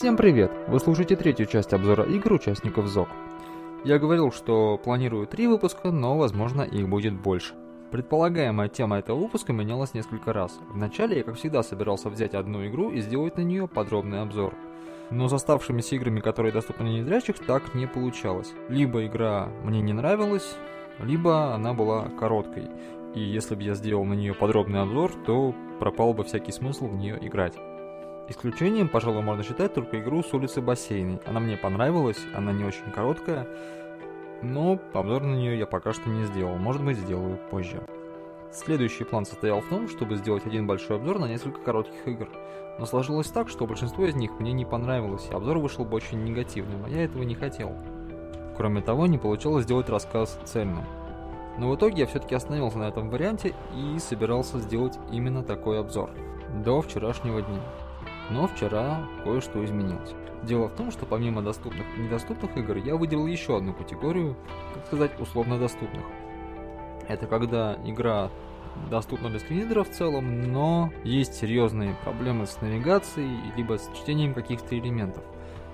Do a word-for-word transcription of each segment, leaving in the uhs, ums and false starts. Всем привет! Вы слушаете третью часть обзора игр участников ЗОК. Я говорил, что планирую три выпуска, но, возможно, их будет больше. Предполагаемая тема этого выпуска менялась несколько раз. Вначале я, как всегда, собирался взять одну игру и сделать на нее подробный обзор. Но с оставшимися играми, которые доступны незрячих, так не получалось. Либо игра мне не нравилась, либо она была короткой. И если бы я сделал на нее подробный обзор, то пропал бы всякий смысл в нее играть. Исключением, пожалуй, можно считать только игру с улицы бассейной. Она мне понравилась, она не очень короткая, но обзор на нее я пока что не сделал, может быть, сделаю позже. Следующий план состоял в том, чтобы сделать один большой обзор на несколько коротких игр. Но сложилось так, что большинство из них мне не понравилось, и обзор вышел бы очень негативным, а я этого не хотел. Кроме того, не получалось сделать рассказ цельным. Но в итоге я все-таки остановился на этом варианте и собирался сделать именно такой обзор. До вчерашнего дня. Но вчера кое-что изменилось. Дело в том, что помимо доступных и недоступных игр, я выделил еще одну категорию, так сказать, условно доступных. Это когда игра доступна для скринридера в целом, но есть серьезные проблемы с навигацией, либо с чтением каких-то элементов.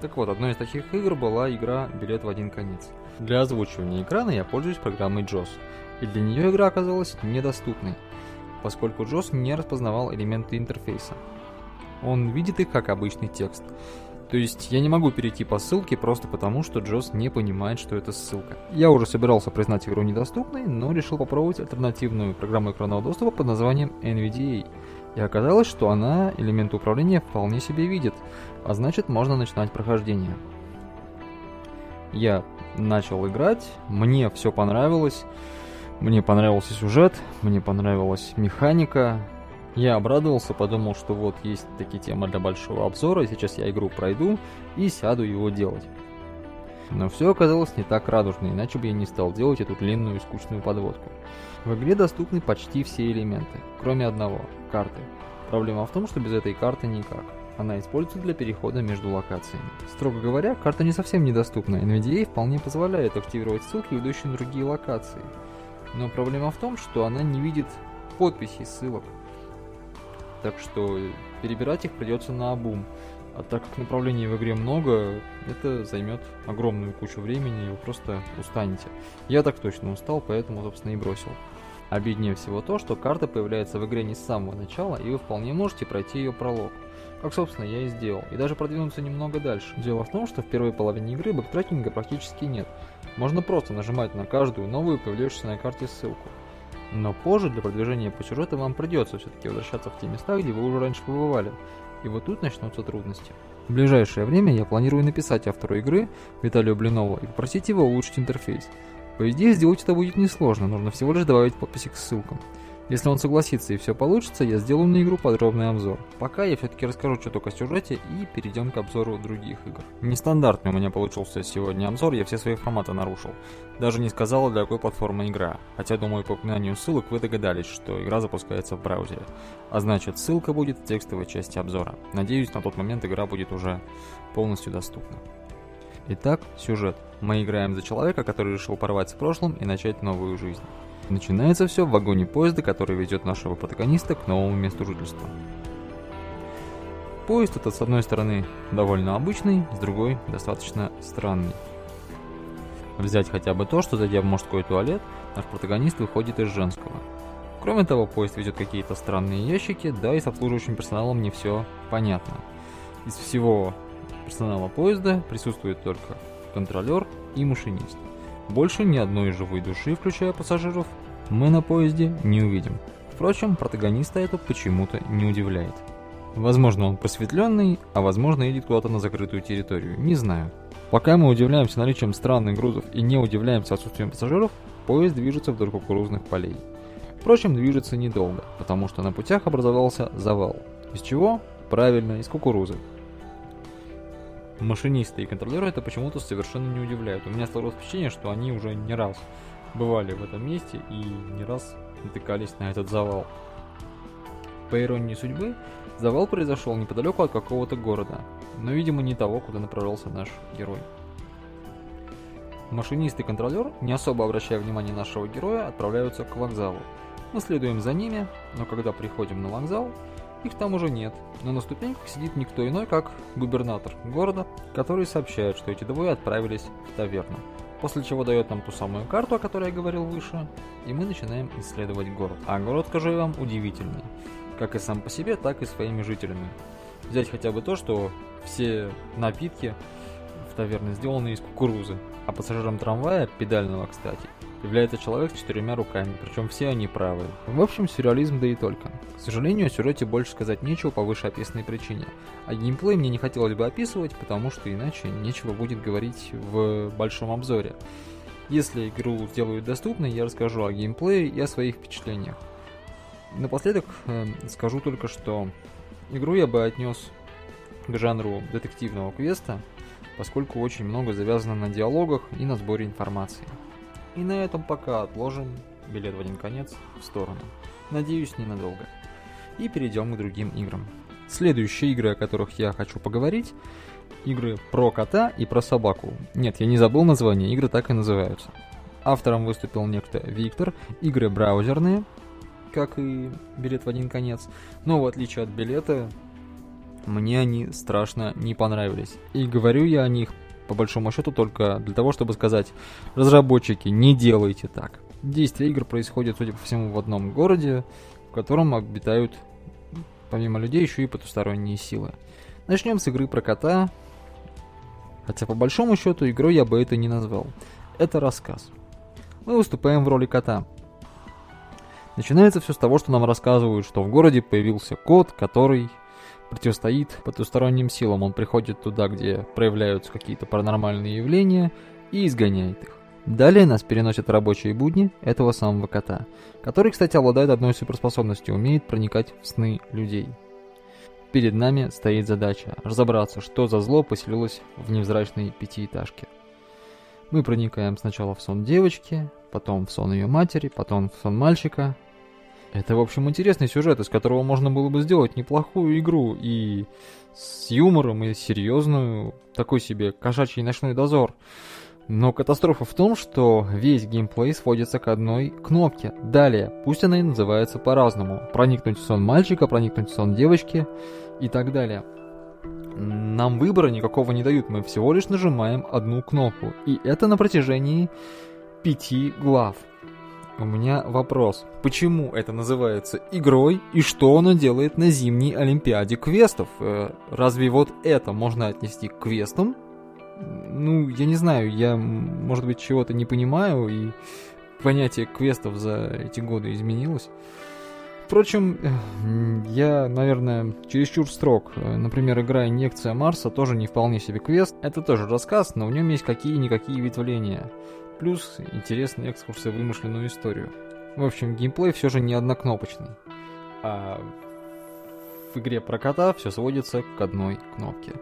Так вот, одной из таких игр была игра «Билет в один конец». Для озвучивания экрана я пользуюсь программой Jaws, и для нее игра оказалась недоступной, поскольку Jaws не распознавал элементы интерфейса. Он видит их как обычный текст. То есть я не могу перейти по ссылке просто потому, что Jaws не понимает, что это ссылка. Я уже собирался признать игру недоступной, но решил попробовать альтернативную программу экранного доступа под названием эн ви ди эй. И оказалось, что она элементы управления вполне себе видит, а значит, можно начинать прохождение. Я начал играть, мне все понравилось. Мне понравился сюжет, мне понравилась механика. Я обрадовался, подумал, что вот есть такие темы для большого обзора, и сейчас я игру пройду и сяду его делать. Но все оказалось не так радужно, иначе бы я не стал делать эту длинную и скучную подводку. В игре доступны почти все элементы, кроме одного – карты. Проблема в том, что без этой карты никак. Она используется для перехода между локациями. Строго говоря, карта не совсем недоступна, эн ви ди эй вполне позволяет активировать ссылки, ведущие на другие локации. Но проблема в том, что она не видит подписей ссылок. Так что перебирать их придется наобум. А так как направлений в игре много, это займет огромную кучу времени, и вы просто устанете. Я так точно устал, поэтому, собственно, и бросил. Обиднее всего то, что карта появляется в игре не с самого начала, и вы вполне можете пройти ее пролог. Как, собственно, я и сделал, и даже продвинуться немного дальше. Дело в том, что в первой половине игры бэктрекинга практически нет. Можно просто нажимать на каждую новую появляющуюся на карте ссылку. Но позже для продвижения по сюжету вам придется все-таки возвращаться в те места, где вы уже раньше побывали, и вот тут начнутся трудности. В ближайшее время я планирую написать автору игры, Виталию Блинову, и попросить его улучшить интерфейс. По идее, сделать это будет несложно, нужно всего лишь добавить подписи к ссылкам. Если он согласится и все получится, я сделаю на игру подробный обзор. Пока я все-таки расскажу чуток о сюжете и перейдем к обзору других игр. Нестандартный у меня получился сегодня обзор, я все свои форматы нарушил. Даже не сказал, для какой платформы игра. Хотя, думаю, по упоминанию ссылок вы догадались, что игра запускается в браузере. А значит, ссылка будет в текстовой части обзора. Надеюсь, на тот момент игра будет уже полностью доступна. Итак, сюжет. Мы играем за человека, который решил порвать с прошлым и начать новую жизнь. Начинается все в вагоне поезда, который везет нашего протагониста к новому месту жительства. Поезд этот, с одной стороны, довольно обычный, с другой, достаточно странный. Взять хотя бы то, что, зайдя в мужской туалет, наш протагонист выходит из женского. Кроме того, поезд везет какие-то странные ящики, да и с обслуживающим персоналом не все понятно. Из всего персонала поезда присутствует только контролер и машинист. Больше ни одной живой души, включая пассажиров, мы на поезде не увидим. Впрочем, протагониста это почему-то не удивляет. Возможно, он просветленный, а возможно, едет куда-то на закрытую территорию, не знаю. Пока мы удивляемся наличием странных грузов и не удивляемся отсутствием пассажиров, поезд движется вдоль кукурузных полей. Впрочем, движется недолго, потому что на путях образовался завал. Из чего? Правильно, из кукурузы. Машинисты и контролеры это почему-то совершенно не удивляют. У меня сложилось впечатление, что они уже не раз бывали в этом месте и не раз натыкались на этот завал. По иронии судьбы, завал произошел неподалеку от какого-то города, но, видимо, не того, куда направлялся наш герой. Машинист и контролер, не особо обращая внимания нашего героя, отправляются к вокзалу. Мы следуем за ними, но когда приходим на вокзал, Их там уже нет, но на ступеньках сидит никто иной, как губернатор города, который сообщает, что эти двое отправились в таверну. После чего дает нам ту самую карту, о которой я говорил выше, и мы начинаем исследовать город. А город, скажу я вам, удивительный. Как и сам по себе, так и своими жителями. Взять хотя бы то, что все напитки в таверне сделаны из кукурузы, а пассажиром трамвая, педального, кстати, является человек с четырьмя руками, причем все они правые. В общем, сюрреализм, да и только. К сожалению, о сюжете больше сказать нечего по вышеописанной причине. А геймплей мне не хотелось бы описывать, потому что иначе нечего будет говорить в большом обзоре. Если игру сделают доступной, я расскажу о геймплее и о своих впечатлениях. Напоследок э, скажу только, что игру я бы отнес к жанру детективного квеста, поскольку очень много завязано на диалогах и на сборе информации. И на этом пока отложим билет в один конец в сторону. Надеюсь, ненадолго. И перейдем к другим играм. Следующие игры, о которых я хочу поговорить, игры про кота и про собаку. Нет, я не забыл название, игры так и называются. Автором выступил некто Виктор, игры браузерные, как и билет в один конец, но в отличие от билета, мне они страшно не понравились. И говорю я о них по большому счету только для того, чтобы сказать: разработчики, не делайте так. Действие игр происходит, судя по всему, в одном городе, в котором обитают помимо людей еще и потусторонние силы. Начнем с игры про кота, хотя по большому счету игрой я бы это не назвал. Это рассказ. Мы выступаем в роли кота. Начинается все с того, что нам рассказывают, что в городе появился кот, который противостоит потусторонним силам. Он приходит туда, где проявляются какие-то паранормальные явления, и изгоняет их. Далее нас переносят в рабочие будни этого самого кота, который, кстати, обладает одной суперспособностью, умеет проникать в сны людей. Перед нами стоит задача разобраться, что за зло поселилось в невзрачной пятиэтажке. Мы проникаем сначала в сон девочки, потом в сон ее матери, потом в сон мальчика. Это, в общем, интересный сюжет, из которого можно было бы сделать неплохую игру и с юмором, и серьезную, такой себе кошачий ночной дозор. Но катастрофа в том, что весь геймплей сводится к одной кнопке. Далее, пусть она и называется по-разному. Проникнуть в сон мальчика, проникнуть в сон девочки и так далее. Нам выбора никакого не дают, мы всего лишь нажимаем одну кнопку. И это на протяжении пяти глав. У меня вопрос, почему это называется игрой и что оно делает на зимней Олимпиаде квестов? Разве вот это можно отнести к квестам? Ну, я не знаю, я, может быть, чего-то не понимаю, и понятие квестов за эти годы изменилось. Впрочем, я, наверное, чересчур строг. Например, игра «Инъекция Марса» тоже не вполне себе квест. Это тоже рассказ, но в нем есть какие-никакие ветвления. Плюс интересные экскурсы в вымышленную историю. В общем, геймплей все же не однокнопочный. А в игре про кота все сводится к одной кнопке.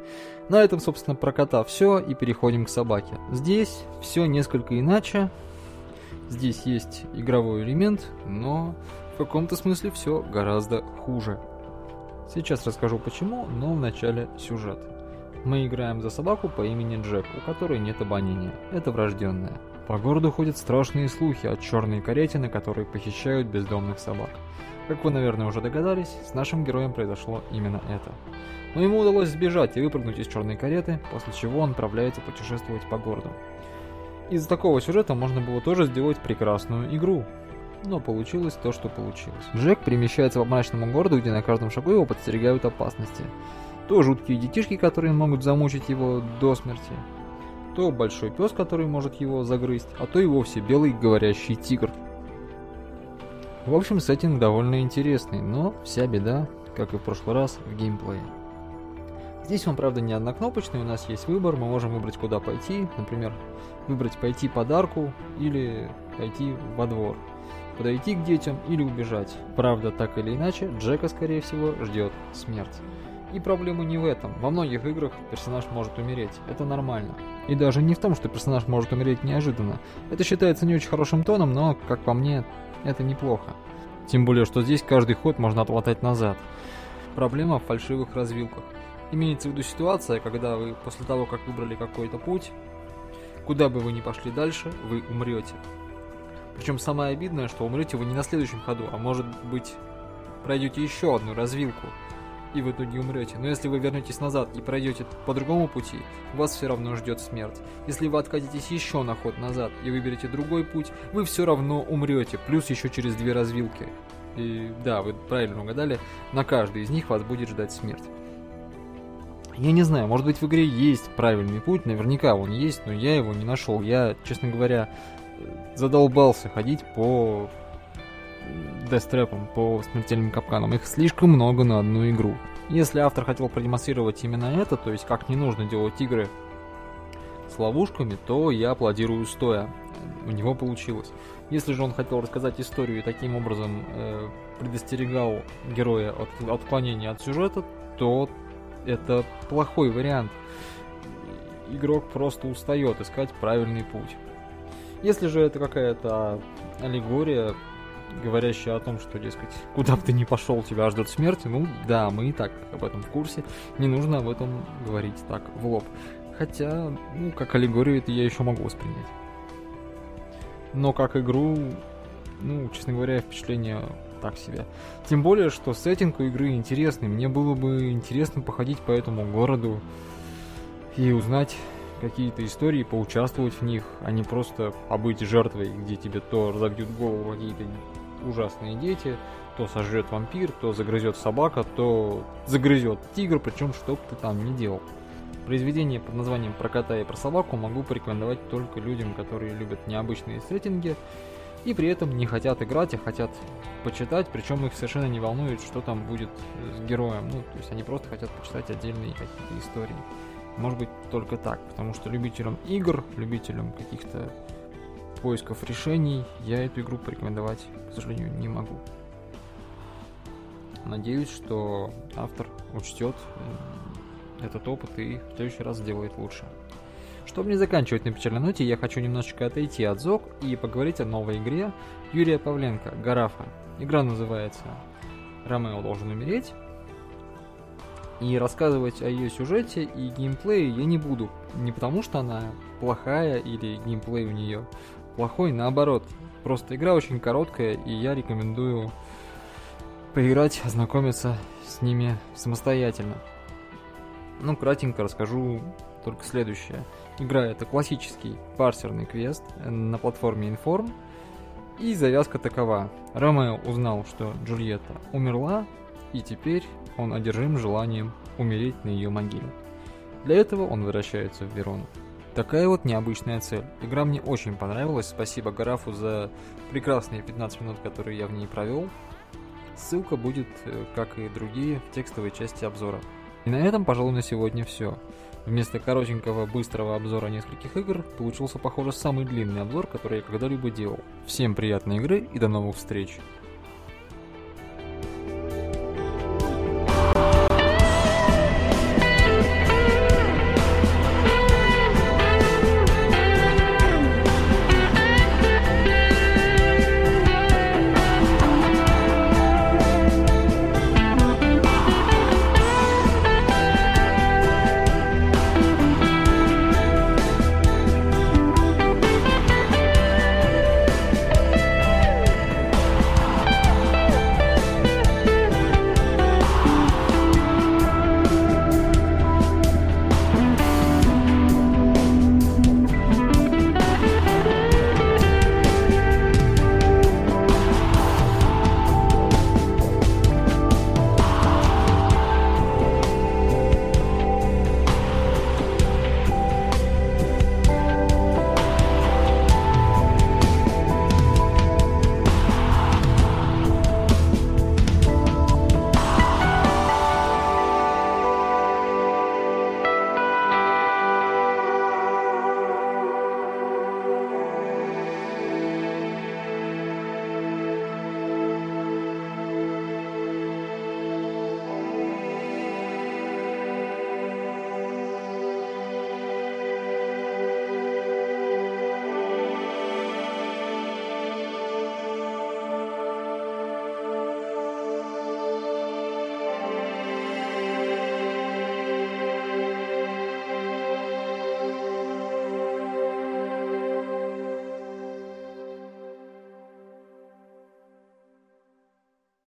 На этом, собственно, про кота все, и переходим к собаке. Здесь все несколько иначе. Здесь есть игровой элемент, но в каком-то смысле все гораздо хуже. Сейчас расскажу почему, но в начале сюжет. Мы играем за собаку по имени Джек, у которой нет обоняния. Это врожденное. По городу ходят страшные слухи о черной каретине, которые похищают бездомных собак. Как вы, наверное, уже догадались, с нашим героем произошло именно это. Но ему удалось сбежать и выпрыгнуть из черной кареты, после чего он отправляется путешествовать по городу. Из такого сюжета можно было тоже сделать прекрасную игру. Но получилось то, что получилось. Джек перемещается по мрачному городу, где на каждом шагу его подстерегают опасности. То жуткие детишки, которые могут замучить его до смерти, то большой пес, который может его загрызть, а то и вовсе белый говорящий тигр. В общем, сеттинг довольно интересный, но вся беда, как и в прошлый раз, в геймплее. Здесь он, правда, не однокнопочный, у нас есть выбор, мы можем выбрать, куда пойти, например, выбрать пойти под арку или пойти во двор, подойти к детям или убежать. Правда, так или иначе, Джека, скорее всего, ждет смерть. И проблема не в этом. Во многих играх персонаж может умереть. Это нормально. И даже не в том, что персонаж может умереть неожиданно. Это считается не очень хорошим тоном, но, как по мне, это неплохо. Тем более, что здесь каждый ход можно отмотать назад. Проблема в фальшивых развилках. Имеется в виду ситуация, когда вы после того, как выбрали какой-то путь, куда бы вы ни пошли дальше, вы умрете. Причем самое обидное, что умрете вы не на следующем ходу, а может быть пройдете еще одну развилку, и в итоге умрете. Но если вы вернетесь назад и пройдете по другому пути, вас все равно ждет смерть. Если вы откатитесь еще на ход назад и выберете другой путь, вы все равно умрете, плюс еще через две развилки. И да, вы правильно угадали, на каждой из них вас будет ждать смерть. Я не знаю, может быть, в игре есть правильный путь, наверняка он есть, но я его не нашел. Я, честно говоря, задолбался ходить по дестрепам, по смертельным капканам. Их слишком много на одну игру. Если автор хотел продемонстрировать именно это, то есть как не нужно делать игры с ловушками, то я аплодирую стоя. У него получилось. Если же он хотел рассказать историю и таким образом э, предостерегал героя от отклонения от сюжета, то это плохой вариант. Игрок просто устает искать правильный путь. Если же это какая-то аллегория, говорящая о том, что, дескать, куда бы ты ни пошел, тебя ждет смерть, ну да, мы и так об этом в курсе, не нужно об этом говорить так в лоб. Хотя, ну, как аллегорию это я еще могу воспринять. Но как игру, ну, честно говоря, впечатление так себе. Тем более, что сеттинг у игры интересный. Мне было бы интересно походить по этому городу и узнать какие-то истории, поучаствовать в них, а не просто побыть жертвой, где тебе то разобьют голову какие-то ужасные дети, то сожрет вампир, то загрызет собака, то загрызет тигр, причем что бы ты там ни делал. Произведение под названием «Про кота» и «Про собаку» могу порекомендовать только людям, которые любят необычные сеттинги и при этом не хотят играть, а хотят почитать, причем их совершенно не волнует, что там будет с героем. Ну, то есть они просто хотят почитать отдельные какие-то истории. Может быть, только так, потому что любителям игр, любителям каких-то поисков решений я эту игру порекомендовать, к сожалению, не могу. Надеюсь, что автор учтет этот опыт и в следующий раз сделает лучше. Чтобы не заканчивать на печальной ноте, я хочу немножечко отойти от ЗОК и поговорить о новой игре Юрия Павленко Гарафа. Игра называется «Ромео должен умереть». И рассказывать о ее сюжете и геймплее я не буду. Не потому, что она плохая или геймплей у нее плохой, наоборот. Просто игра очень короткая, и я рекомендую поиграть, ознакомиться с ними самостоятельно. Ну, кратенько расскажу только следующее. Игра — это классический парсерный квест на платформе Inform, и завязка такова. Ромео узнал, что Джульетта умерла, и теперь он одержим желанием умереть на ее могиле. Для этого он возвращается в Верону. Такая вот необычная цель. Игра мне очень понравилась, спасибо Гарафу за прекрасные пятнадцать минут, которые я в ней провел. Ссылка будет, как и другие, в текстовой части обзора. И на этом, пожалуй, на сегодня все. Вместо коротенького, быстрого обзора нескольких игр получился, похоже, самый длинный обзор, который я когда-либо делал. Всем приятной игры и до новых встреч!